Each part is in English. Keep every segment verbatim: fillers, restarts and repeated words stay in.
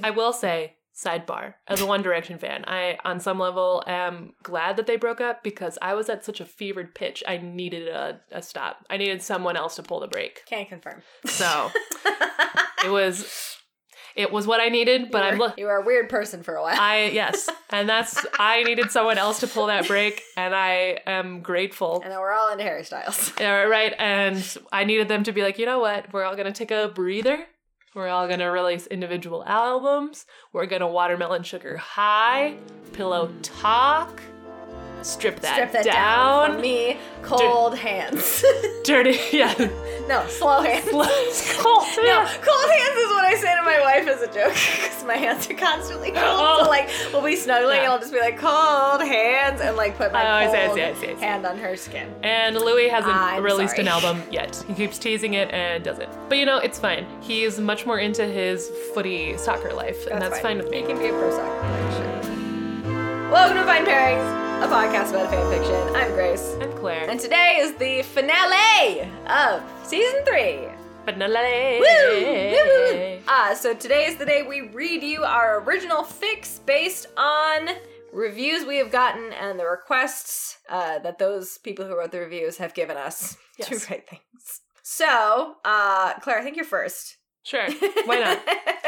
I will say, sidebar, as a One Direction fan, I, on some level, am glad that they broke up because I was at such a fevered pitch. I needed a, a stop. I needed someone else to pull the brake. Can't confirm. So, it was... It was what I needed, but you were, I'm... Lo- you were a weird person for a while. I, yes. And that's... I needed someone else to pull that brake, and I am grateful. And we're all into Harry Styles. Yeah, right. And I needed them to be like, you know what? We're all going to take a breather. We're all going to release individual albums. We're going to watermelon sugar high, pillow talk, strip that down. Strip that down, down from me, cold Dir- hands. Dirty, yeah. No, slow hands. Slow, cold hands. No, cold hands is what I say to my wife as a joke because my hands are constantly cold. Oh. So, like, we'll be snuggling yeah. and I'll just be like, cold hands, and, like, put my oh, cold I see, I see, I see, I see. hand on her skin. And Louis hasn't I'm released sorry. an album yet. He keeps teasing it and doesn't. But, you know, it's fine. He's much more into his footy soccer life, that's and that's fine. fine with me. He can be a pro soccer player, sure. Welcome to Fine Pairings, a podcast about fan fiction. I'm Grace. I'm Claire. And today is the finale of season three. Finale. Woo! Woo! Woo! Ah, so today is the day we read you our original fix based on reviews we have gotten and the requests uh, that those people who wrote the reviews have given us yes. to write things. So, uh, Claire, I think you're first. Sure. Why not?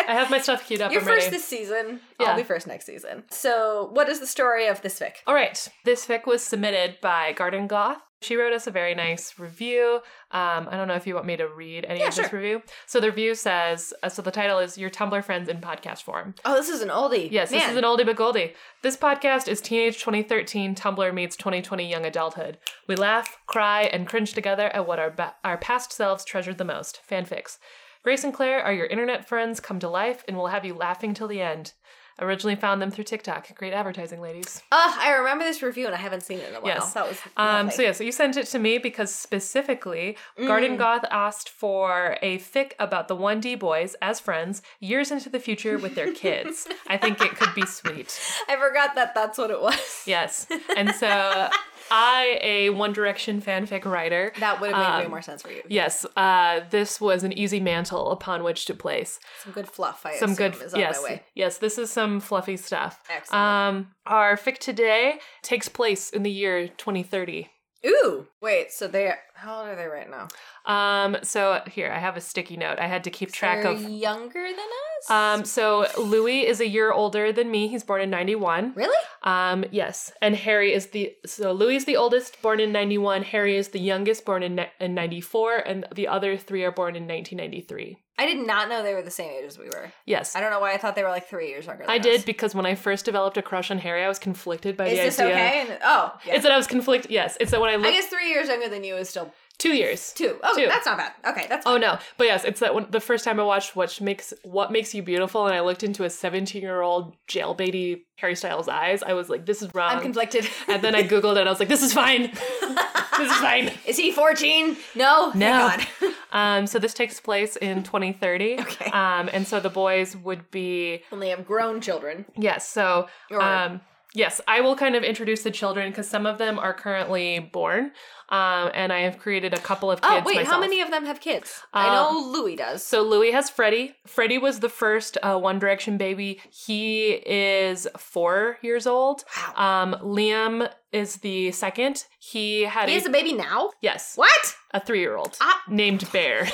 I have my stuff queued up. You're first ready. This season. Yeah. I'll be first next season. So what is the story of this fic? All right. This fic was submitted by Garden Goth. She wrote us a very nice review. Um, I don't know if you want me to read any yeah, of this sure. review. So the review says, uh, so the title is Your Tumblr Friends in Podcast Form. Oh, this is an oldie. Yes, Man. This is an oldie but goldie. This podcast is teenage twenty thirteen Tumblr meets twenty twenty young adulthood. We laugh, cry, and cringe together at what our ba- our past selves treasured the most, fanfics. Grace and Claire are your internet friends come to life and will have you laughing till the end. Originally found them through TikTok. Great advertising, ladies. Oh, I remember this review and I haven't seen it in a while. Yes. That was um, so yeah, so you sent it to me because specifically mm. Garden Goth asked for a fic about the one D boys as friends years into the future with their kids. I think it could be sweet. I forgot that that's what it was. Yes. And so... I, a One Direction fanfic writer. That would have made um, way more sense for you. Yes. Uh, this was an easy mantle upon which to place. Some good fluff, I some assume, good, is on yes, my way. Yes, this is some fluffy stuff. Excellent. Um, our fic today takes place in the year twenty thirty. Ooh. Wait, so they, how old are they right now? Um, so here, I have a sticky note. I had to keep track They're of. They're younger than us? Um, so Louis is a year older than me. He's born in ninety-one. Really? Um, yes. And Harry is the, so Louis is the oldest, born in ninety-one. Harry is the youngest, born in, in ninety-four. And the other three are born in nineteen ninety-three. I did not know they were the same age as we were. Yes. I don't know why I thought they were like three years younger than I us. did, because when I first developed a crush on Harry, I was conflicted by is the idea. Is this okay? And, oh. Yeah. It's that I was conflicted. Yes. It's that when I looked. I guess three years younger than you is still. Two years. Two. Oh, Two. That's not bad. Okay, that's fine. Oh, no. But yes, it's that one, the first time I watched What Makes What Makes You Beautiful, and I looked into a seventeen-year-old jailbaity Harry Styles' eyes. I was like, this is wrong. I'm conflicted. And then I Googled it, and I was like, this is fine. This is fine. Is he fourteen? No? No. Thank God. um, so this takes place in twenty thirty. Okay. Um, and so the boys would be... Only have grown children. Yes, so... Or... Um, Yes, I will kind of introduce the children because some of them are currently born, um, and I have created a couple of kids myself. Oh, wait, myself. How many of them have kids? Um, I know Louis does. So Louis has Freddie. Freddie was the first uh, One Direction baby. He is four years old. Wow. Um, Liam is the second. He had He a, has a baby now? Yes. What? A three-year-old uh- named Bear.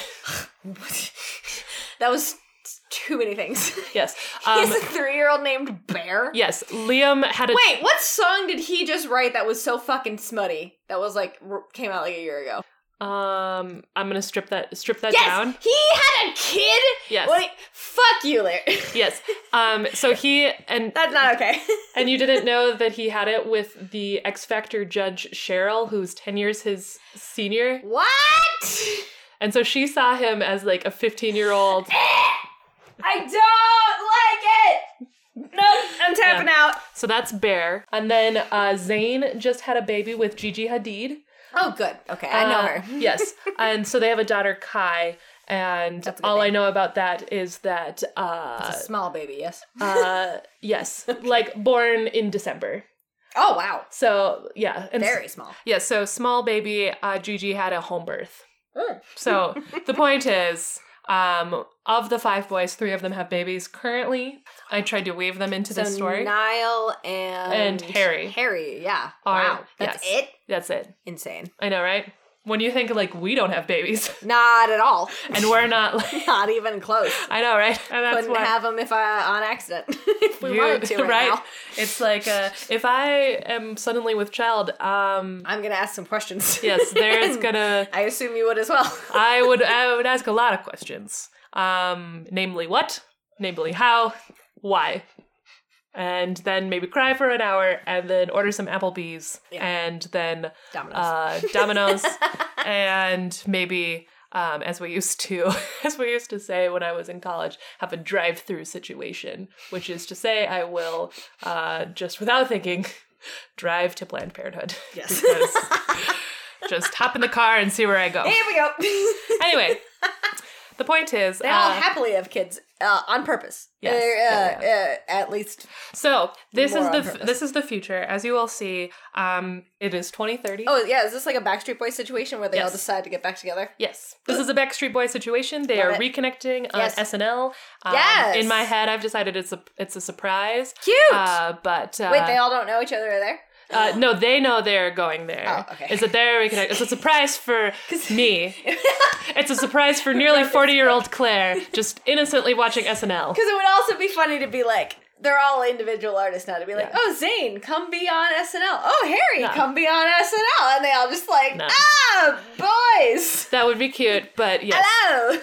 That was... Too many things. Yes. Um, he has a three-year-old named Bear? Yes. Liam had a... Wait, what song did he just write that was so fucking smutty? That was like, came out like a year ago. Um, I'm gonna strip that strip that yes! down. Yes! He had a kid? Yes. Like, fuck you, Larry. Yes. Um, so he... and That's not okay. And you didn't know that he had it with the X Factor judge, Cheryl, who's ten years his senior. What? And so she saw him as like a fifteen-year-old... I don't like it! No, I'm tapping yeah. out. So that's Bear. And then uh, Zayn just had a baby with Gigi Hadid. Oh, good. Okay, I know uh, her. Yes. And so they have a daughter, Kai. And all baby. I know about that is that... Uh, it's a small baby, yes? uh, yes. Okay. Like, born in December. Oh, wow. So, yeah. And very small. Yeah, so small baby uh, Gigi had a home birth. Mm. So the point is... Um, of the five boys, three of them have babies currently. I tried to weave them into so this story. Niall and... And Harry. Harry, yeah. Are, wow. That's yes. it? That's it. Insane. I know, right? When you think, like, we don't have babies. Not at all. And we're not, like... Not even close. I know, right? And that's Couldn't what... have them if I, on accident. If we you, wanted to right, right now. It's like, uh, if I am suddenly with child, um... I'm gonna ask some questions. Yes, there's gonna... I assume you would as well. I would I would ask a lot of questions. Um, namely what? Namely how? Why? And then maybe cry for an hour, and then order some Applebee's, yeah. and then Domino's, uh, Domino's and maybe, um, as we used to, as we used to say when I was in college, have a drive-through situation, which is to say, I will, uh, just without thinking, drive to Planned Parenthood. Yes. Just hop in the car and see where I go. Here we go. Anyway. The point is... They all uh, happily have kids uh, on purpose. Yes. Uh, yeah, yeah. Uh, at least So, this is the f- this is the future. As you will see, um, it is twenty thirty. Oh, yeah. Is this like a Backstreet Boys situation where they yes. all decide to get back together? Yes. This is a Backstreet Boys situation. They Love are it. reconnecting on yes. S N L. Um, yes. In my head, I've decided it's a, it's a surprise. Cute! Uh, but... Uh, Wait, they all don't know each other are there? Uh, no, they know they're going there. Oh, okay. It's a there we connect. It's a surprise for me. It's a surprise for nearly forty-year-old Claire, just innocently watching S N L. Because it would also be funny to be like, they're all individual artists now, to be like, yeah. oh, Zayn, come be on S N L. Oh, Harry, no. come be on S N L. And they all just like, no. ah, boys. That would be cute, but yes. Hello.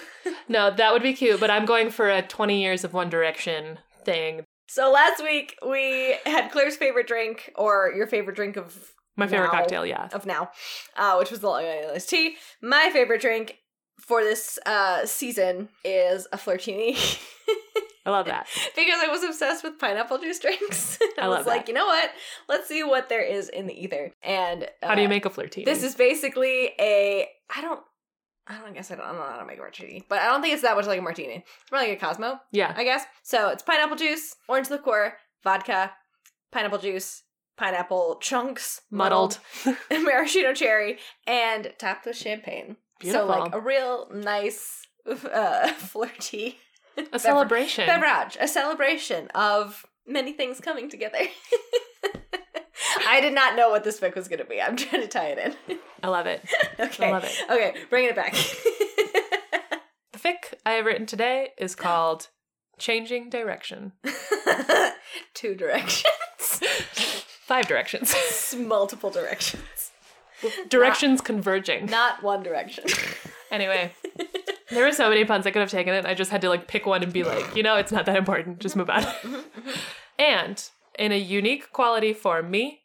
No, that would be cute, but I'm going for a twenty years of One Direction thing. So last week, we had Claire's favorite drink, or your favorite drink of My favorite now, cocktail, yeah. Of now, uh, which was the iced tea. My favorite drink for this uh, season is a flirtini. I love that. Because I was obsessed with pineapple juice drinks. I, I was love like, that. You know what? Let's see what there is in the ether. And uh, how do you make a flirtini? This is basically a, I don't, I don't guess I don't, I don't know how to make a martini, but I don't think it's that much like a martini. It's more like a Cosmo, yeah, I guess. So it's pineapple juice, orange liqueur, vodka, pineapple juice, pineapple chunks, muddled, muddled maraschino cherry, and topped with champagne. Beautiful. So like a real nice, uh, flirty, a bever- celebration beverage, a celebration of many things coming together. I did not know what this fic was going to be. I'm trying to tie it in. I love it. Okay. I love it. Okay, bringing it back. The fic I have written today is called Changing Direction. Two directions. Five directions. Multiple directions. Directions not, converging. Not one direction. Anyway, there were so many puns I could have taken it. I just had to like pick one and be like, you know, it's not that important. Just move on. And... in a unique quality for me,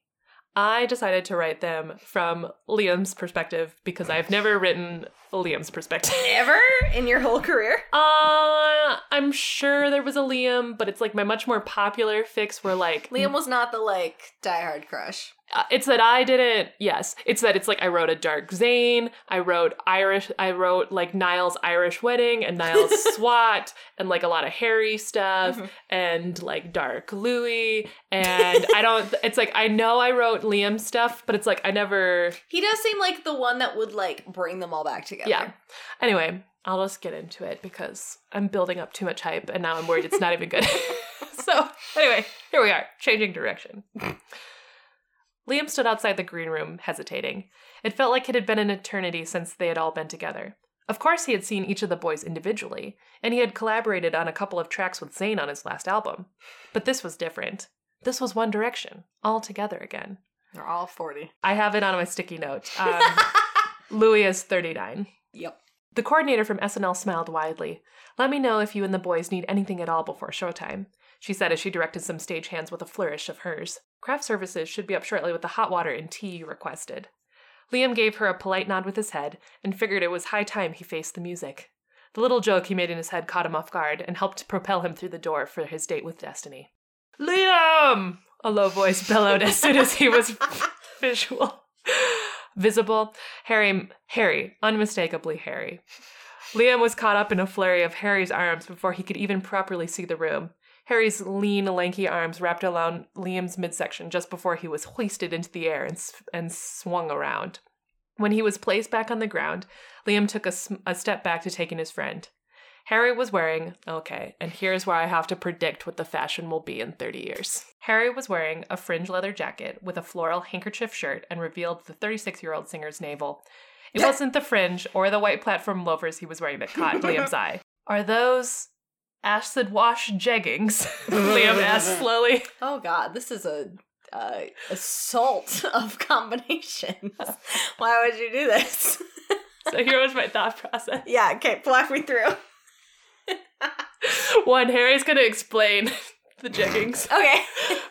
I decided to write them from Liam's perspective because I've never written Liam's perspective. Ever? In your whole career? Uh, I'm sure there was a Liam, but it's like my much more popular fix where like... Liam was not the like diehard crush. Uh, it's that I didn't, yes. It's that it's like I wrote a dark Zayn, I wrote Irish, I wrote like Niall's Irish Wedding and Niall's SWAT and like a lot of Harry stuff mm-hmm. and like dark Louis and I don't, it's like I know I wrote Liam stuff, but it's like I never. He does seem like the one that would like bring them all back together. Yeah. Anyway, I'll just get into it because I'm building up too much hype and now I'm worried it's not even good. So anyway, here we are, changing direction. Liam stood outside the green room, hesitating. It felt like it had been an eternity since they had all been together. Of course he had seen each of the boys individually, and he had collaborated on a couple of tracks with Zayn on his last album. But this was different. This was One Direction, all together again. They're all forty. I have it on my sticky note. Um, Louis is thirty-nine. Yep. The coordinator from S N L smiled widely. Let me know if you and the boys need anything at all before showtime, she said as she directed some stagehands with a flourish of hers. Craft services should be up shortly with the hot water and tea you requested. Liam gave her a polite nod with his head and figured it was high time he faced the music. The little joke he made in his head caught him off guard and helped propel him through the door for his date with destiny. Liam! A low voice bellowed as soon as he was visual. Visible. Harry, Harry, unmistakably Harry. Liam was caught up in a flurry of Harry's arms before he could even properly see the room. Harry's lean, lanky arms wrapped around Liam's midsection just before he was hoisted into the air and and swung around. When he was placed back on the ground, Liam took a, a step back to take in his friend. Harry was wearing, okay, and here's where I have to predict what the fashion will be in thirty years. Harry was wearing a fringe leather jacket with a floral handkerchief shirt and revealed the thirty-six-year-old singer's navel. It wasn't the fringe or the white platform loafers he was wearing that caught Liam's eye. Are those acid wash jeggings? Liam asked slowly. Oh God, this is a... Uh, assault of combinations. Why would you do this? So here was my thought process. Yeah, okay, walk me through. One, Harry's gonna explain the jeggings. Okay.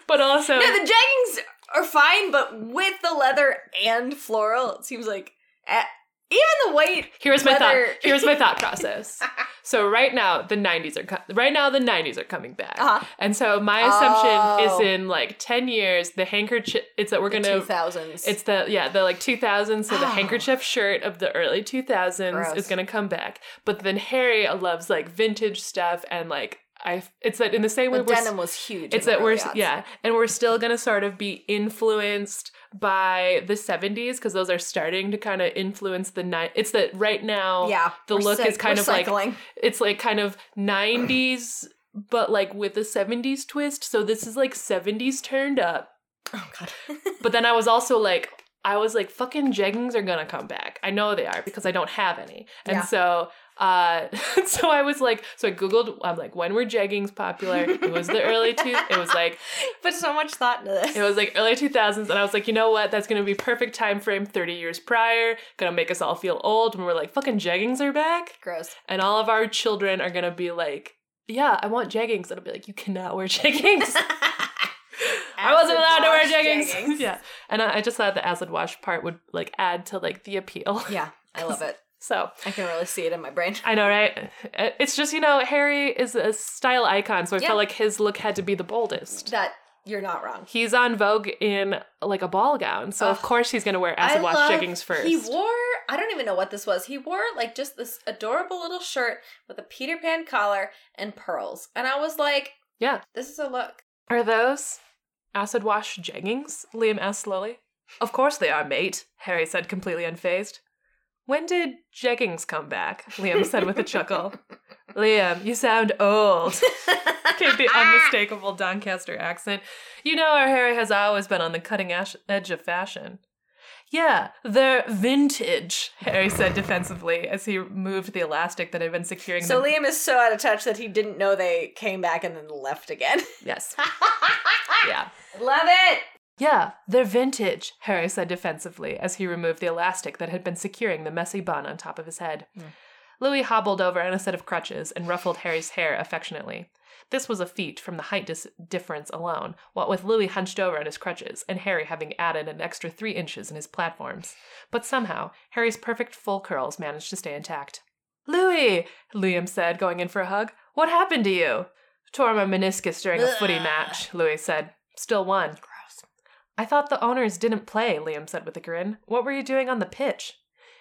But also... No, the jeggings are fine, but with the leather and floral, it seems like... At, even the white Here's leather... my thought. Here's my thought process. So right now, the nineties are co- right now the nineties are coming back, uh-huh. and so my assumption oh. is in like ten years the handkerchief. It's that we're gonna the two thousands. It's the yeah the like two thousands. So oh. the handkerchief shirt of the early two thousands Gross. Is gonna come back. But then Harry loves like vintage stuff and like I. It's that in the same way. But denim was huge. It's that we're odds. yeah, and we're still gonna sort of be influenced by the seventies because those are starting to kind of influence the night. It's that right now yeah, the look sick. is kind we're of cycling. like it's like kind of nineties but like with a seventies twist, so this is like seventies turned up. Oh God. But then I was also like I was like fucking jeggings are gonna come back. I know they are because I don't have any. And yeah. so uh so I was like so I googled I'm like when were jeggings popular? It was the early two it was like put so much thought into this. It was like early two thousands and I was like, you know what, that's gonna be perfect time frame thirty years prior, gonna make us all feel old when we're like fucking jeggings are back. Gross. And all of our children are gonna be like, yeah, I want jeggings. It'll be like, you cannot wear jeggings. I wasn't allowed to wear jeggings. jeggings. Yeah. And I, I just thought the acid wash part would like add to like the appeal. Yeah, I love it. So I can really see it in my brain. I know, right? It's just, you know, Harry is a style icon, so I yeah. felt like his look had to be the boldest. That you're not wrong. He's on Vogue in like a ball gown, so Ugh. of course he's gonna wear acid I wash love, jeggings first. He wore I don't even know what this was. He wore like just this adorable little shirt with a Peter Pan collar and pearls, and I was like, yeah, this is a look. Are those acid wash jeggings? Liam asked slowly. Of course they are, mate. Harry said, completely unfazed. When did jeggings come back? Liam said with a chuckle. Liam, you sound old. Came the unmistakable Doncaster accent. You know our Harry has always been on the cutting edge of fashion. Yeah, they're vintage, Harry said defensively as he moved the elastic that had been securing them. So Liam is so out of touch that he didn't know they came back and then left again. Yes. Yeah. Love it! Yeah, they're vintage, Harry said defensively as he removed the elastic that had been securing the messy bun on top of his head. Mm. Louis hobbled over on a set of crutches and ruffled Harry's hair affectionately. This was a feat from the height dis- difference alone, what with Louis hunched over on his crutches and Harry having added an extra three inches in his platforms. But somehow, Harry's perfect full curls managed to stay intact. Louis, Liam said, going in for a hug. What happened to you? Tore my meniscus during a footy match, Louis said. Still won. I thought the owners didn't play, Liam said with a grin. What were you doing on the pitch?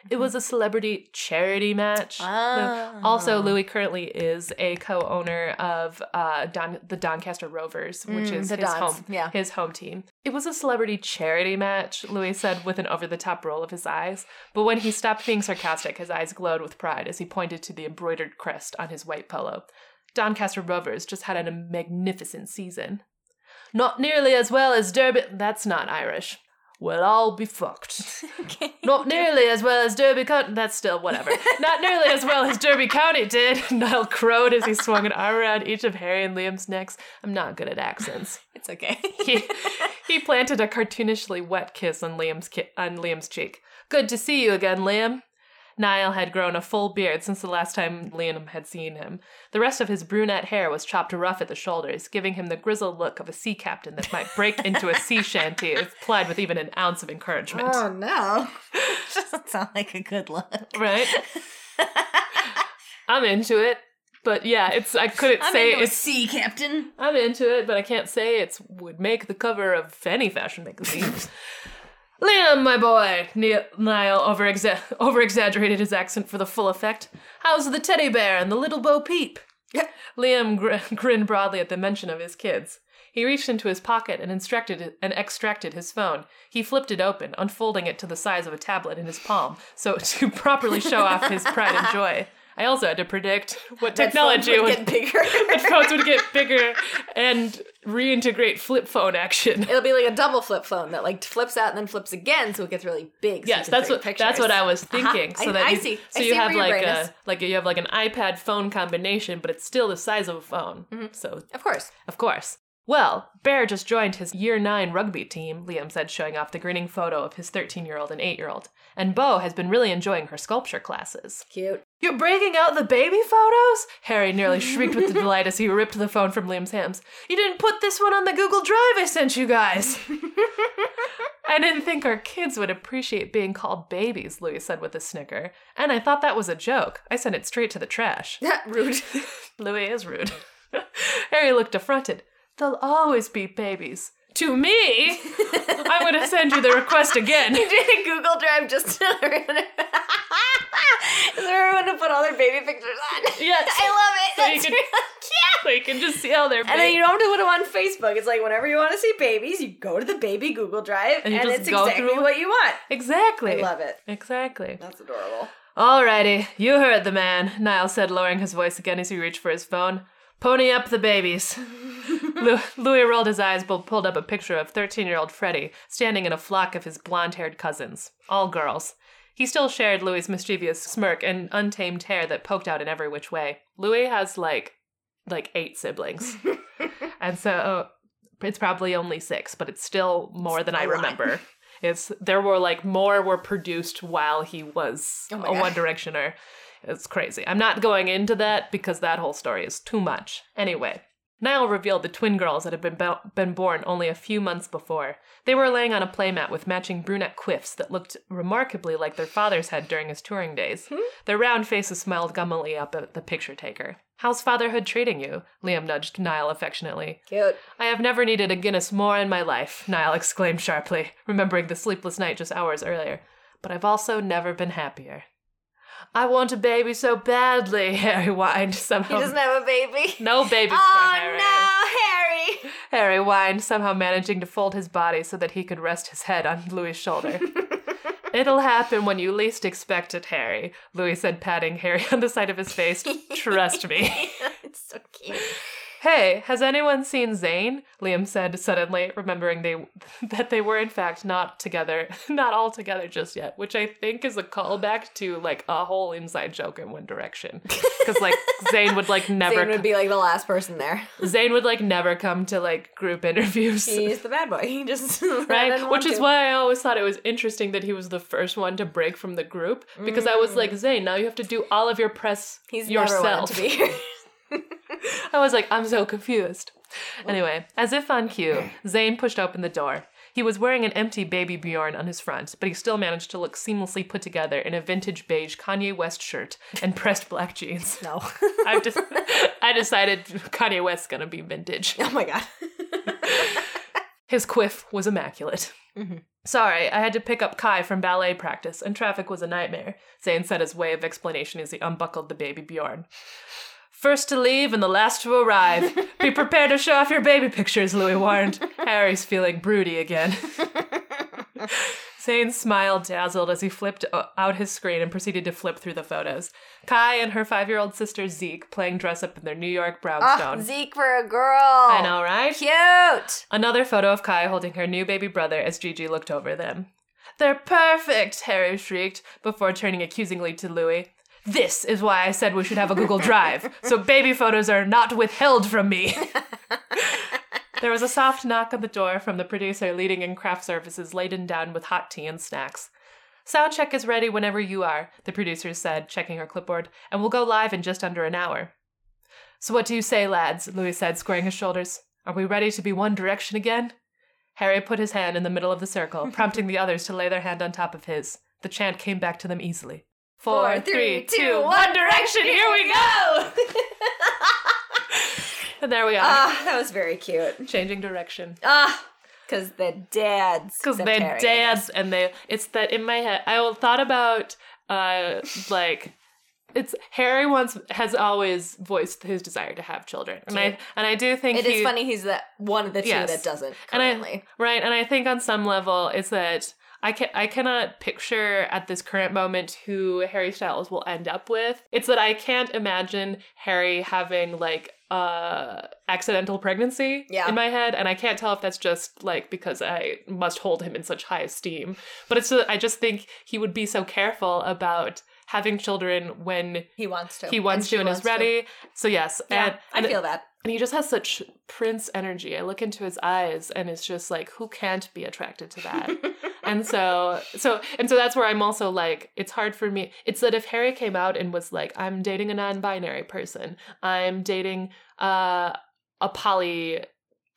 It was a celebrity charity match. Oh. Also, Louis currently is a co-owner of uh, Don- the Doncaster Rovers, which mm, is his Dons. home yeah. his home team. It was a celebrity charity match, Louis said with an over-the-top roll of his eyes. But when he stopped being sarcastic, his eyes glowed with pride as he pointed to the embroidered crest on his white polo. Doncaster Rovers just had a magnificent season. Not nearly as well as Derby... That's not Irish. Well, I'll be fucked. Okay. Not nearly as well as Derby County... That's still whatever. Not nearly as well as Derby County did, Niall crowed as he swung an arm around each of Harry and Liam's necks. I'm not good at accents. It's okay. he, he planted a cartoonishly wet kiss on Liam's, ki- on Liam's cheek. Good to see you again, Liam. Niall had grown a full beard since the last time Liam had seen him. The rest of his brunette hair was chopped rough at the shoulders, giving him the grizzled look of a sea captain that might break into a sea shanty if plied with even an ounce of encouragement. Oh, no. Doesn't sound like a good look. Right? I'm into it, but yeah, it's I couldn't I'm say... I'm into it's, a sea captain. I'm into it, but I can't say it would make the cover of any fashion magazine. Liam, my boy, Niall over-exa- over-exaggerated his accent for the full effect. How's the teddy bear and the little Bo Peep? Yeah. Liam gr- grinned broadly at the mention of his kids. He reached into his pocket and, instructed, and extracted his phone. He flipped it open, unfolding it to the size of a tablet in his palm, so to properly show off his pride and joy. I also had to predict what technology would, would get bigger. What phones would get bigger and reintegrate flip phone action. It'll be like a double flip phone that like flips out and then flips again, so it gets really big. So yes, that's what pictures. That's what I was thinking. Uh-huh. So I, that I you, see. So I you see have like a, like you have like an iPad phone combination, but it's still the size of a phone. Mm-hmm. So of course, of course. Well, Bear just joined his year nine rugby team, Liam said, showing off the grinning photo of his thirteen-year-old and eight-year-old. And Beau has been really enjoying her sculpture classes. Cute. You're breaking out the baby photos? Harry nearly shrieked with delight as he ripped the phone from Liam's hands. You didn't put this one on the Google Drive I sent you guys. I didn't think our kids would appreciate being called babies, Louis said with a snicker. And I thought that was a joke. I sent it straight to the trash. Rude. Louis is rude. Harry looked affronted. They'll always be babies. To me? I'm going to send you the request again. You did a Google Drive just to everyone to put all their baby pictures on. Yes. I love it. So that's you can, really cute. So you can just see all their babies. And then you don't have to put them on Facebook. It's like whenever you want to see babies, you go to the baby Google Drive and, and it's exactly through. What you want. Exactly. I love it. Exactly. That's adorable. Alrighty. You heard the man, Niall said, lowering his voice again as he reached for his phone. Pony up the babies. Louis rolled his eyes but pulled up a picture of thirteen-year-old Freddie standing in a flock of his blonde-haired cousins, all girls. He still shared Louis's mischievous smirk and untamed hair that poked out in every which way. Louis has like like eight siblings. And so uh, it's probably only six, but it's still more it's than I lot. remember. It's there were like more were produced while he was oh my a God. One Directioner. It's crazy. I'm not going into that because that whole story is too much. Anyway, Niall revealed the twin girls that had been, bo- been born only a few months before. They were laying on a playmat with matching brunette quiffs that looked remarkably like their father's had during his touring days. Hmm? Their round faces smiled gummily up at the picture taker. How's fatherhood treating you? Liam nudged Niall affectionately. Cute. I have never needed a Guinness more in my life, Niall exclaimed sharply, remembering the sleepless night just hours earlier. But I've also never been happier. I want a baby so badly, Harry whined somehow. He doesn't have a baby? No baby oh, for Harry. Oh, no, Harry! Harry whined, somehow managing to fold his body so that he could rest his head on Louis' shoulder. It'll happen when you least expect it, Harry, Louis said, patting Harry on the side of his face. Trust me. It's so cute. Hey, has anyone seen Zayn? Liam said suddenly, remembering they that they were in fact not together, not all together just yet, which I think is a callback to like a whole inside joke in One Direction, because like Zayn would like never Zayn would be like the last person there. Zayn would like never come to like group interviews. He's the bad boy. He just right, which is to. Why I always thought it was interesting that he was the first one to break from the group, because mm. I was like, Zayn, now you have to do all of your press He's yourself. Never wanted to be here. I was like, I'm so confused. Anyway, as if on cue, Zayn pushed open the door. He was wearing an empty baby Bjorn on his front, but he still managed to look seamlessly put together in a vintage beige Kanye West shirt and pressed black jeans. No. I've just, I decided Kanye West's gonna be vintage. Oh my God. His quiff was immaculate. Mm-hmm. Sorry, I had to pick up Kai from ballet practice, and traffic was a nightmare, Zayn said as way of explanation as he unbuckled the baby Bjorn. First to leave and the last to arrive. Be prepared to show off your baby pictures, Louis warned. Harry's feeling broody again. Zayn's smile dazzled as he flipped out his screen and proceeded to flip through the photos. Kai and her five-year-old sister Zeke playing dress-up in their New York brownstone. Oh, Zeke for a girl! I know, right? Cute! Another photo of Kai holding her new baby brother as Gigi looked over them. They're perfect, Harry shrieked before turning accusingly to Louis. This is why I said we should have a Google Drive, so baby photos are not withheld from me. There was a soft knock on the door from the producer leading in craft services laden down with hot tea and snacks. Sound check is ready whenever you are, the producer said, checking her clipboard, and we'll go live in just under an hour. So what do you say, lads? Louis said, squaring his shoulders. Are we ready to be One Direction again? Harry put his hand in the middle of the circle, prompting the others to lay their hand on top of his. The chant came back to them easily. Four, Four, three, two, two one, one direction, direction, here we go! And there we are. Ah, uh, that was very cute. Changing direction. Ah, uh, because the dads. Because they dads and they, it's that in my head, I thought about, uh, like, it's, Harry once has always voiced his desire to have children. And I and I do think It he, is funny he's the, one of the two yes. that doesn't currently. And I, right, and I think on some level it's that I can I cannot picture at this current moment who Harry Styles will end up with. It's that I can't imagine Harry having like uh accidental pregnancy yeah. in my head, and I can't tell if that's just like because I must hold him in such high esteem. But it's just, I just think he would be so careful about having children when he wants to, he wants and to, and wants is ready. To. So yes, yeah, and, and I feel that. And he just has such prince energy. I look into his eyes, and it's just like, who can't be attracted to that? and so, so, and so that's where I'm also like, it's hard for me. It's that if Harry came out and was like, I'm dating a non-binary person, I'm dating uh, a poly.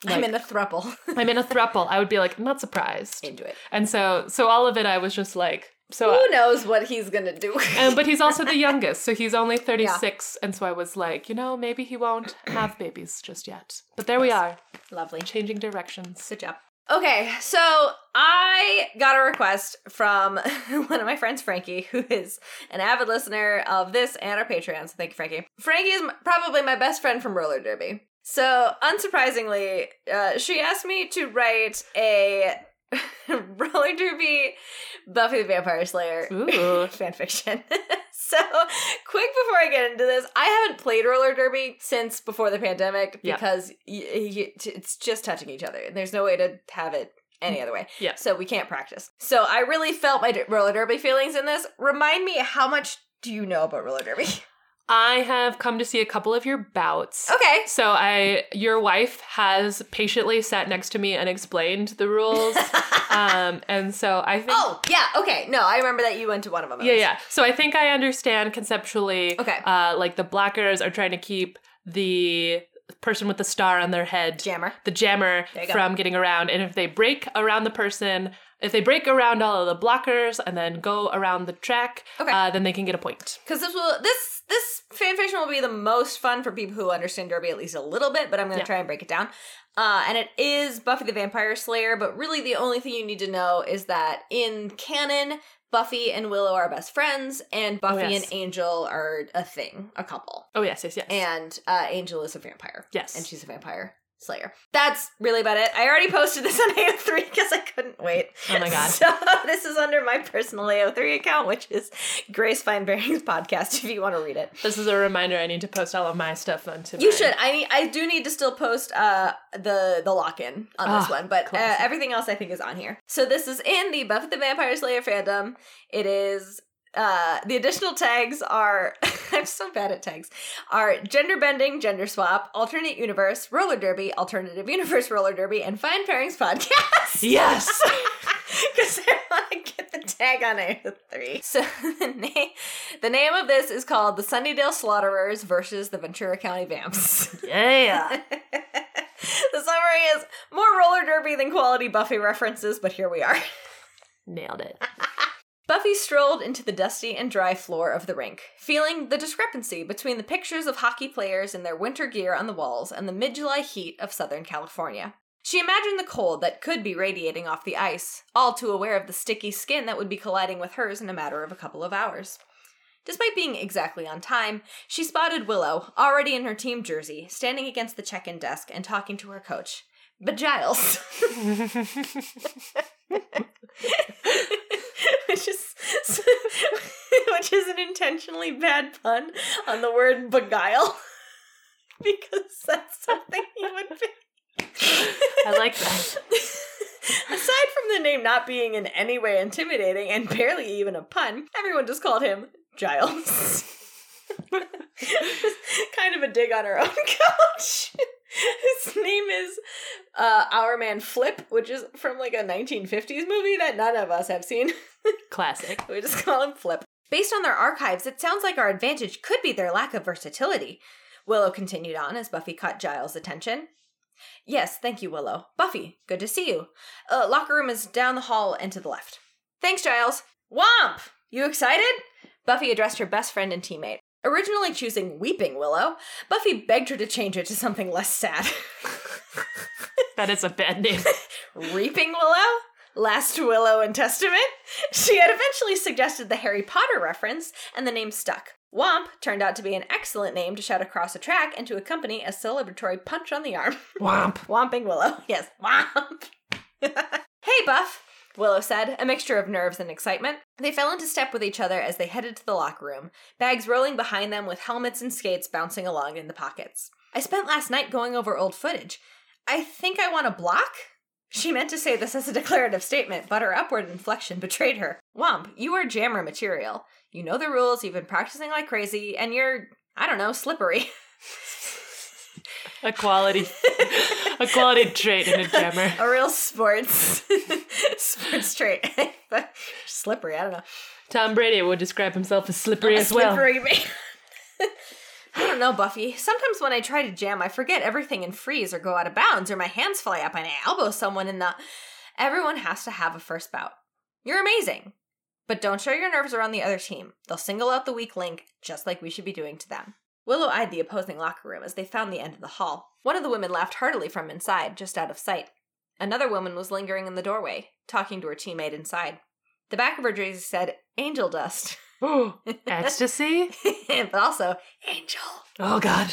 Like, I'm in a throuple. I'm in a throuple. I would be like, I'm not surprised. Into it. And so, so all of it, I was just like. So who knows what he's going to do? um, but he's also the youngest, so he's only thirty-six. Yeah. And so I was like, you know, maybe he won't have babies just yet. But there yes. we are. Lovely. Changing directions. Good job. Okay, so I got a request from one of my friends, Frankie, who is an avid listener of this and our Patreon. So thank you, Frankie. Frankie is probably my best friend from roller derby. So unsurprisingly, uh, she asked me to write a... roller derby Buffy the Vampire Slayer fanfiction. So, quick before I get into this, I haven't played roller derby since before the pandemic because yeah. y- y- it's just touching each other and there's no way to have it any other way. Yeah. So we can't practice. So I really felt my d- roller derby feelings in this. Remind me, how much do you know about roller derby? I have come to see a couple of your bouts. Okay. So I, your wife has patiently sat next to me and explained the rules. um, and so I think... Oh, yeah. Okay. No, I remember that you went to one of them. Yeah, yeah. So I think I understand conceptually, okay. uh, like the blockers are trying to keep the person with the star on their head... Jammer. The jammer from getting around. And if they break around the person... If they break around all of the blockers and then go around the track, okay. uh, then they can get a point. Because this will this this fanfiction will be the most fun for people who understand derby at least a little bit, but I'm going to yeah. try and break it down. Uh, and it is Buffy the Vampire Slayer, but really the only thing you need to know is that in canon, Buffy and Willow are best friends, and Buffy oh, yes. and Angel are a thing, a couple. Oh, yes, yes, yes. And uh, Angel is a vampire. Yes. And she's a vampire. Slayer. That's really about it. I already posted this on A O three because I couldn't wait. Oh my god. So this is under my personal A O three account, which is Grace Fine Pairings Podcast, if you want to read it. This is a reminder I need to post all of my stuff on today. You should. I need, I do need to still post uh the, the lock-in on oh, this one, but uh, everything else I think is on here. So this is in the Buffy the Vampire Slayer fandom. It is... Uh, the additional tags are, I'm so bad at tags, are gender bending, gender swap, alternate universe, roller derby, alternative universe, roller derby, and Fine Pairings Podcast. Yes! Because I want to get the tag on A O three. So the name, the name of this is called the Sunnydale Slaughterers versus the Ventura County Vamps. Yeah! The summary is more roller derby than quality Buffy references, but here we are. Nailed it. Buffy strolled into the dusty and dry floor of the rink, feeling the discrepancy between the pictures of hockey players in their winter gear on the walls and the mid-July heat of Southern California. She imagined the cold that could be radiating off the ice, all too aware of the sticky skin that would be colliding with hers in a matter of a couple of hours. Despite being exactly on time, she spotted Willow, already in her team jersey, standing against the check-in desk and talking to her coach. But Giles... Which is, which is an intentionally bad pun on the word beguile, because that's something he would be. I like that. Aside from the name not being in any way intimidating and barely even a pun, everyone just called him Giles. Kind of a dig on her own coach. His name is uh, Our Man Flip, which is from like a nineteen fifties movie that none of us have seen. Classic. We just call him Flip. Based on their archives, it sounds like our advantage could be their lack of versatility, Willow continued on as Buffy caught Giles' attention. Yes, thank you, Willow. Buffy, good to see you. Uh, locker room is down the hall and to the left. Thanks, Giles. Womp! You excited? Buffy addressed her best friend and teammate. Originally choosing Weeping Willow, Buffy begged her to change it to something less sad. That is a bad name. Reaping Willow? Last Willow and Testament? She had eventually suggested the Harry Potter reference, and the name stuck. Womp turned out to be an excellent name to shout across a track and to accompany a celebratory punch on the arm. Womp. Womping Willow. Yes, womp. Hey, Buff. Willow said, a mixture of nerves and excitement. They fell into step with each other as they headed to the locker room, bags rolling behind them with helmets and skates bouncing along in the pockets. I spent last night going over old footage. I think I want a block? She meant to say this as a declarative statement, but her upward inflection betrayed her. Womp, you are jammer material. You know the rules, you've been practicing like crazy, and you're, I don't know, slippery. A quality, a quality trait in a jammer. A real sports, sports trait. Slippery, I don't know. Tom Brady would describe himself as slippery as well. Slippery man. I don't know, Buffy. Sometimes when I try to jam, I forget everything and freeze or go out of bounds or my hands fly up and I elbow someone in the... Everyone has to have a first bout. You're amazing. But don't show your nerves around the other team. They'll single out the weak link, just like we should be doing to them. Willow eyed the opposing locker room as they found the end of the hall. One of the women laughed heartily from inside, just out of sight. Another woman was lingering in the doorway, talking to her teammate inside. The back of her jersey said, Angel Dust. Ooh, ecstasy? But also, Angel. Oh, God.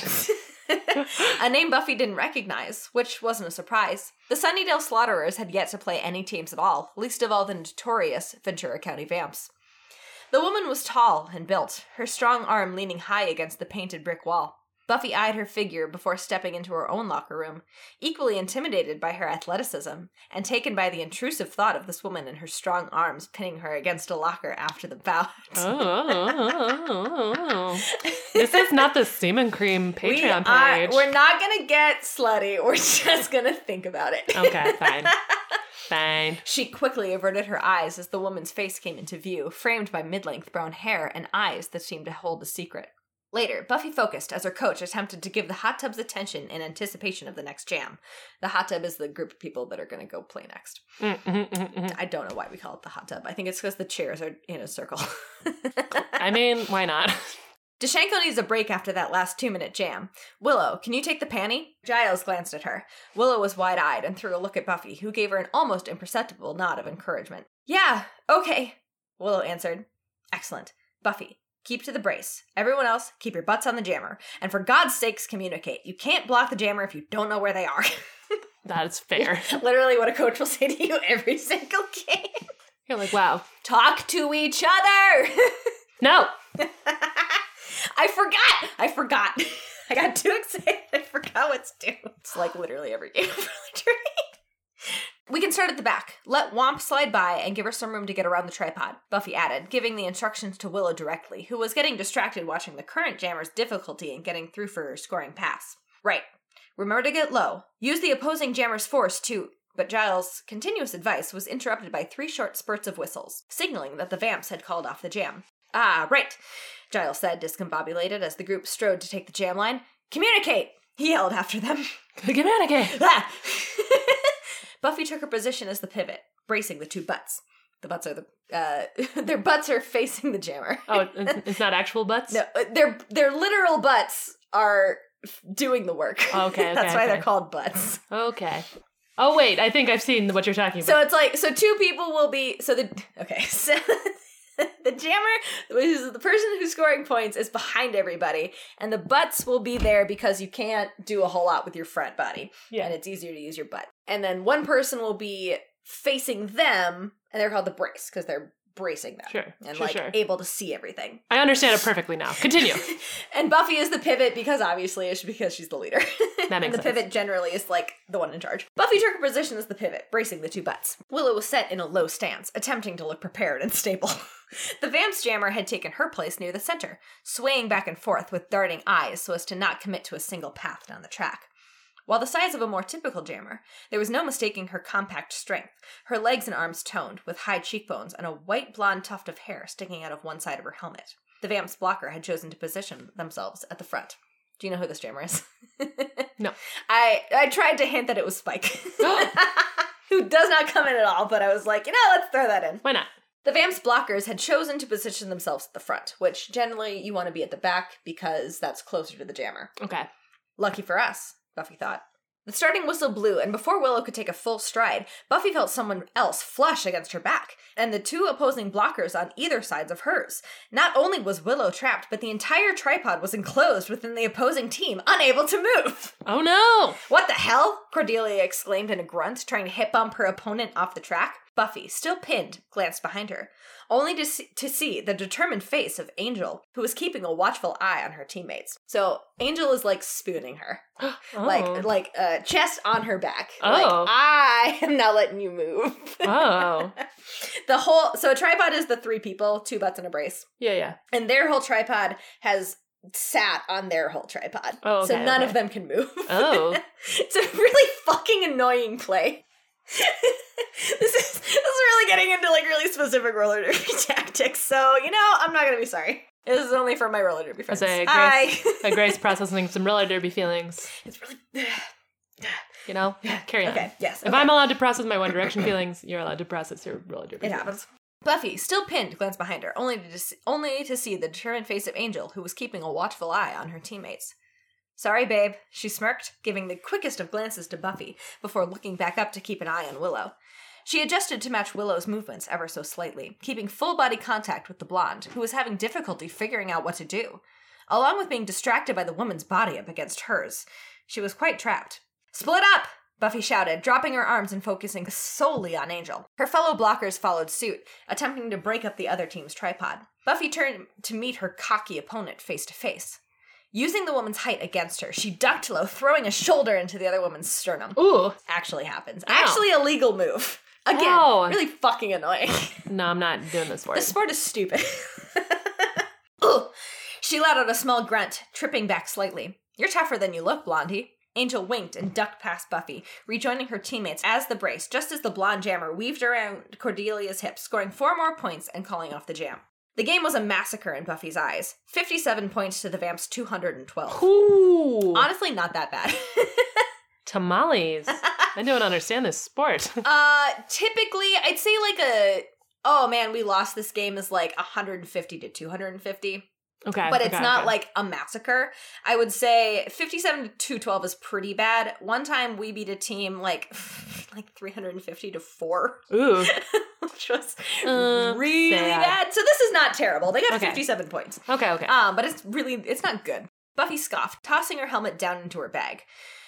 A name Buffy didn't recognize, which wasn't a surprise. The Sunnydale Slaughterers had yet to play any teams at all, least of all the notorious Ventura County Vamps. The woman was tall and built, her strong arm leaning high against the painted brick wall. Buffy eyed her figure before stepping into her own locker room, equally intimidated by her athleticism, and taken by the intrusive thought of this woman and her strong arms pinning her against a locker after the bout. Oh, oh, oh, oh. This is not the Semen Cream Patreon we are, page. We're not going to get slutty. We're just going to think about it. Okay, fine. Fine. She quickly averted her eyes as the woman's face came into view, framed by mid-length brown hair and eyes that seemed to hold a secret. Later, Buffy focused as her coach attempted to give the hot tub's attention in anticipation of the next jam. The hot tub is the group of people that are going to go play next. Mm-hmm, mm-hmm, mm-hmm. I don't know why we call it the hot tub. I think it's because the chairs are in a circle. I mean, why not? DeShanko needs a break after that last two-minute jam. Willow, can you take the panty? Giles glanced at her. Willow was wide-eyed and threw a look at Buffy, who gave her an almost imperceptible nod of encouragement. Yeah, okay, Willow answered. Excellent. Buffy, keep to the brace. Everyone else, keep your butts on the jammer. And for God's sakes, communicate. You can't block the jammer if you don't know where they are. That is fair. Literally what a coach will say to you every single game. You're like, wow. Talk to each other! No! I forgot! I forgot. I got too excited. I forgot what's due. It's like literally every game of early trade. We can start at the back. Let Womp slide by and give her some room to get around the tripod, Buffy added, giving the instructions to Willow directly, who was getting distracted watching the current jammer's difficulty in getting through for her scoring pass. Right. Remember to get low. Use the opposing jammer's force to... But Giles' continuous advice was interrupted by three short spurts of whistles, signaling that the Vamps had called off the jam. Ah, right, Giles said, discombobulated, as the group strode to take the jam line. Communicate, he yelled after them. Communicate! Ah! Buffy took her position as the pivot, bracing the two butts. The butts are the, uh, their butts are facing the jammer. Oh, it's not actual butts? No, their, their literal butts are doing the work. Okay, okay. That's why okay. They're called butts. Okay. Oh, wait, I think I've seen what you're talking about. So it's like, so two people will be, so the, okay, so... The jammer, which is the person who's scoring points, is behind everybody, and the butts will be there because you can't do a whole lot with your front body, yeah. And it's easier to use your butt. And then one person will be facing them, and they're called the brace because they're bracing them, sure, and sure, like sure. Able to see everything. I understand it perfectly now. Continue. And Buffy is the pivot because obviously it's because she's the leader. That makes sense. And the pivot generally is like the one in charge. Buffy took her position as the pivot, bracing the two butts. Willow was set in a low stance, attempting to look prepared and stable. The Vamps jammer had taken her place near the center, swaying back and forth with darting eyes so as to not commit to a single path down the track. While the size of a more typical jammer, there was no mistaking her compact strength, her legs and arms toned, with high cheekbones and a white blonde tuft of hair sticking out of one side of her helmet. The Vamp's blocker had chosen to position themselves at the front. Do you know who this jammer is? No. I, I tried to hint that it was Spike, who does not come in at all, but I was like, you know, let's throw that in. Why not? The Vamps blockers had chosen to position themselves at the front, which generally you want to be at the back because that's closer to the jammer. Okay. Lucky for us. Buffy thought. The starting whistle blew, and before Willow could take a full stride, Buffy felt someone else flush against her back, and the two opposing blockers on either sides of hers. Not only was Willow trapped, but the entire tripod was enclosed within the opposing team, unable to move. Oh no! What the hell? Cordelia exclaimed in a grunt, trying to hip bump her opponent off the track. Buffy, still pinned, glanced behind her, only to see, to see the determined face of Angel, who was keeping a watchful eye on her teammates. So Angel is, like, spooning her. Oh. Like, like uh, chest on her back. Oh. Like, I am not letting you move. Oh. The whole... So a tripod is the three people, two butts and a brace. Yeah, yeah. And their whole tripod has... sat on their whole tripod. Oh, okay, so none okay. of them can move. Oh. It's a really fucking annoying play. this is this is really getting into like really specific roller derby tactics. So, you know, I'm not going to be sorry. This is only for my roller derby friends. I Grace, Hi. Grace processing some roller derby feelings. It's really... You know? Carry on. Okay, yes. If okay. I'm allowed to process my One Direction feelings, you're allowed to process your roller derby it feelings. It happens. Buffy, still pinned, glanced behind her, only to dis- only to see the determined face of Angel, who was keeping a watchful eye on her teammates. Sorry, babe, she smirked, giving the quickest of glances to Buffy, before looking back up to keep an eye on Willow. She adjusted to match Willow's movements ever so slightly, keeping full body contact with the blonde, who was having difficulty figuring out what to do, along with being distracted by the woman's body up against hers. She was quite trapped. Split up! Buffy shouted, dropping her arms and focusing solely on Angel. Her fellow blockers followed suit, attempting to break up the other team's tripod. Buffy turned to meet her cocky opponent face to face. Using the woman's height against her, she ducked low, throwing a shoulder into the other woman's sternum. Ooh. Actually happens. Ow. Actually a legal move. Again, Ow. really fucking annoying. No, I'm not doing this sport. This sport is stupid. Ugh. She let out a small grunt, tripping back slightly. You're tougher than you look, Blondie. Angel winked and ducked past Buffy, rejoining her teammates as the brace, just as the blonde jammer weaved around Cordelia's hips, scoring four more points and calling off the jam. The game was a massacre in Buffy's eyes. fifty-seven points to the Vamps' two hundred twelve. Ooh. Honestly, not that bad. Tamales. I don't understand this sport. uh, typically, I'd say like a, oh man, we lost this game is like one hundred fifty to two hundred fifty. Okay, but it's okay, not okay. like a massacre. I would say fifty-seven to two twelve is pretty bad. One time we beat a team like like three hundred fifty to four. Ooh. Which was uh, really sad. bad. So this is not terrible. They got okay. fifty-seven points. Okay, okay. Um, but it's really it's not good. Buffy scoffed, tossing her helmet down into her bag.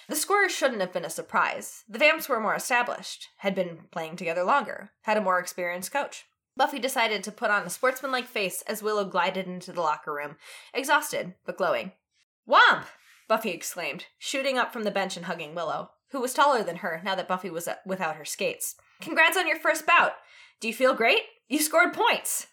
The score shouldn't have been a surprise. The Vamps were more established, had been playing together longer, had a more experienced coach. Buffy decided to put on a sportsmanlike face as Willow glided into the locker room, exhausted but glowing. Womp! Buffy exclaimed, shooting up from the bench and hugging Willow, who was taller than her now that Buffy was without her skates. Congrats on your first bout! Do you feel great? You scored points!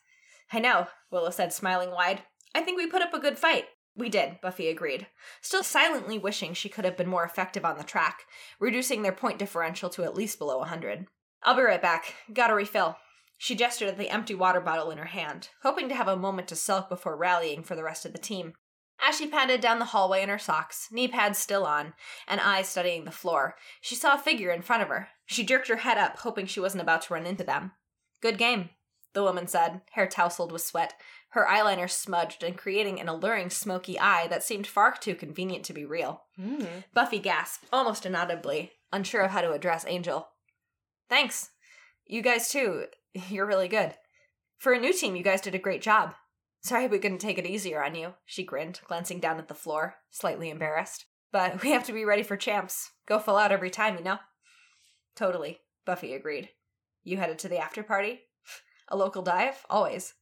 I know, Willow said, smiling wide. I think we put up a good fight. We did, Buffy agreed, still silently wishing she could have been more effective on the track, reducing their point differential to at least below one hundred. I'll be right back. Gotta refill. She gestured at the empty water bottle in her hand, hoping to have a moment to sulk before rallying for the rest of the team. As she padded down the hallway in her socks, knee pads still on, and eyes studying the floor, she saw a figure in front of her. She jerked her head up, hoping she wasn't about to run into them. Good game, the woman said, hair tousled with sweat, her eyeliner smudged and creating an alluring smoky eye that seemed far too convenient to be real. Mm. Buffy gasped, almost inaudibly, unsure of how to address Angel. Thanks. You guys too. You're really good. For a new team, you guys did a great job. Sorry we couldn't take it easier on you, she grinned, glancing down at the floor, slightly embarrassed. But we have to be ready for champs. Go full out every time, you know? Totally, Buffy agreed. You headed to the after party? A local dive? Always.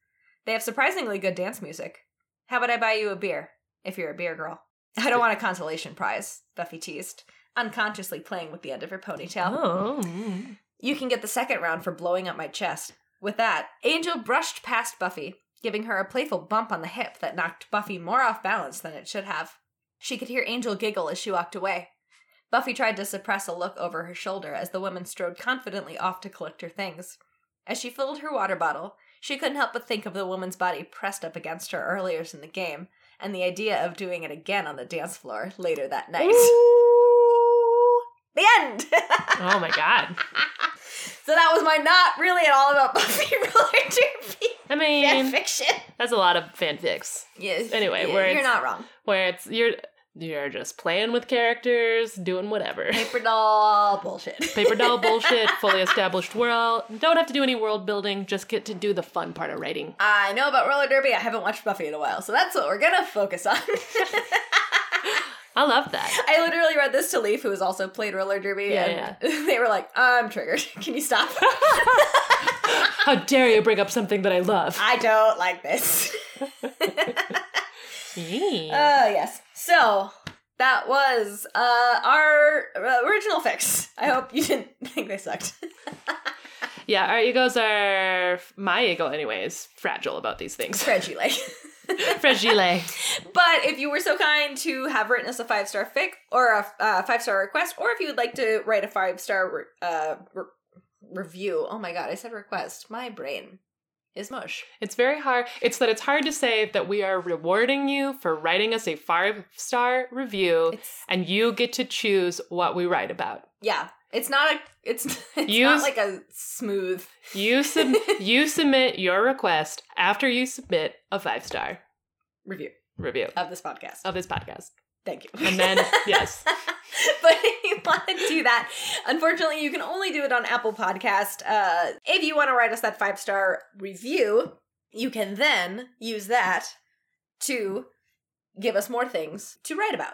They have surprisingly good dance music. How about I buy you a beer, if you're a beer girl? I don't want a consolation prize, Buffy teased, unconsciously playing with the end of her ponytail. Oh, you can get the second round for blowing up my chest. With that, Angel brushed past Buffy, giving her a playful bump on the hip that knocked Buffy more off balance than it should have. She could hear Angel giggle as she walked away. Buffy tried to suppress a look over her shoulder as the woman strode confidently off to collect her things. As she filled her water bottle, she couldn't help but think of the woman's body pressed up against her earlier in the game, and the idea of doing it again on the dance floor later that night. Ooh. The end! Oh my god. So that was my not really at all about Buffy roller derby. I mean, fan fiction. That's a lot of fanfics. Yes. Anyway, yeah, where you're it's, not wrong. Where it's you're you're just playing with characters, doing whatever. Paper doll bullshit. Paper doll bullshit. Fully established world. Don't have to do any world building. Just get to do the fun part of writing. I know about roller derby. I haven't watched Buffy in a while, so that's what we're gonna focus on. I love that. I literally read this to Leaf, who has also played roller derby, yeah, and yeah. they were like, I'm triggered. Can you stop? How dare you bring up something that I love? I don't like this. Oh, uh, yes. So... that was uh, our original fix. I hope you didn't think they sucked. Yeah, our egos are, my ego anyway, is fragile about these things. Fragile. Fragile. But if you were so kind to have written us a five-star fic or a uh, five-star request, or if you would like to write a five-star re- uh, re- review. Oh my God, I said request. My brain. Is mush. It's very hard. It's that it's hard to say that we are rewarding you for writing us a five-star review, it's, and you get to choose what we write about. Yeah. It's not a it's, it's you, not like a smooth. You sub, you submit your request after you submit a five-star review. Review of this podcast. Of this podcast. Thank you. And then, yes. But if you want to do that, unfortunately, you can only do it on Apple Podcast. Uh, if you want to write us that five-star review, you can then use that to give us more things to write about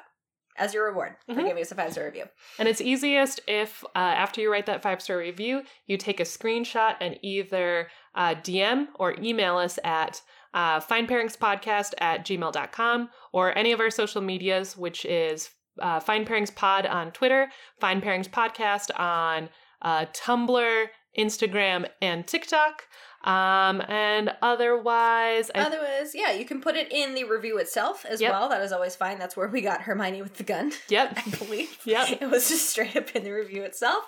as your reward for mm-hmm. giving us a five-star review. And it's easiest if, uh, after you write that five-star review, you take a screenshot and either uh, D M or email us at... Uh, Fine Pairings Podcast at gmail dot com or any of our social medias, which is uh, Fine Pairings Pod on Twitter, Fine Pairings Podcast on uh, Tumblr, Instagram, and TikTok. Um, and otherwise... I... Otherwise, yeah, you can put it in the review itself as yep. well. That is always fine. That's where we got Hermione with the gun. Yep. I believe. Yep. It was just straight up in the review itself.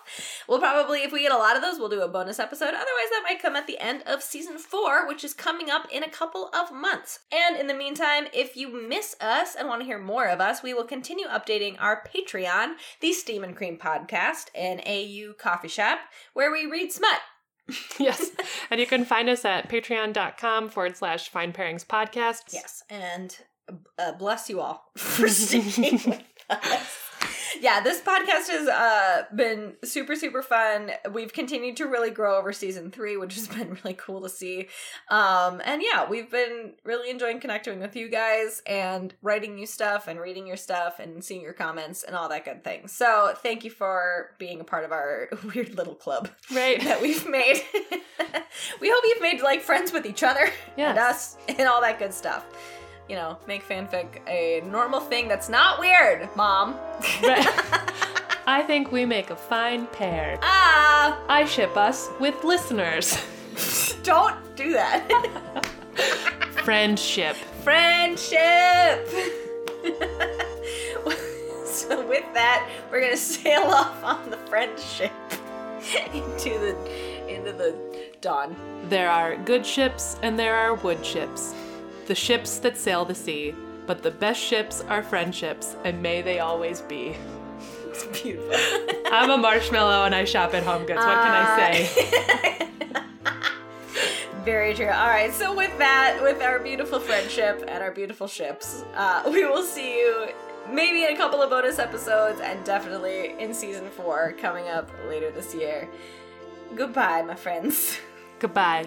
We'll probably, if we get a lot of those, we'll do a bonus episode. Otherwise, that might come at the end of season four, which is coming up in a couple of months. And in the meantime, if you miss us and want to hear more of us, we will continue updating our Patreon, the Steam and Cream Podcast, an A U coffee shop, where we read smut. Yes. And you can find us at patreon dot com forward slash Fine Pairings Podcast. Yes. And uh, bless you all for sticking with us. Yeah, this podcast has uh, been super, super fun. We've continued to really grow over season three, which has been really cool to see. Um, and yeah, we've been really enjoying connecting with you guys and writing you stuff and reading your stuff and seeing your comments and all that good thing. So thank you for being a part of our weird little club right. that we've made. We hope you've made like friends with each other yes. and us and all that good stuff. You know, make fanfic a normal thing that's not weird, Mom. I think we make a fine pair. Ah! Uh, I ship us with listeners. Don't do that. Friendship. Friendship! So with that, we're going to sail off on the friendship into the, into the dawn. There are good ships and there are wood ships. The ships that sail the sea, but the best ships are friendships, and may they always be. It's beautiful. I'm a marshmallow and I shop at Home Goods. What uh, can I say? Very true. All right, so with that, with our beautiful friendship and our beautiful ships, uh, we will see you maybe in a couple of bonus episodes and definitely in season four coming up later this year. Goodbye, my friends. Goodbye.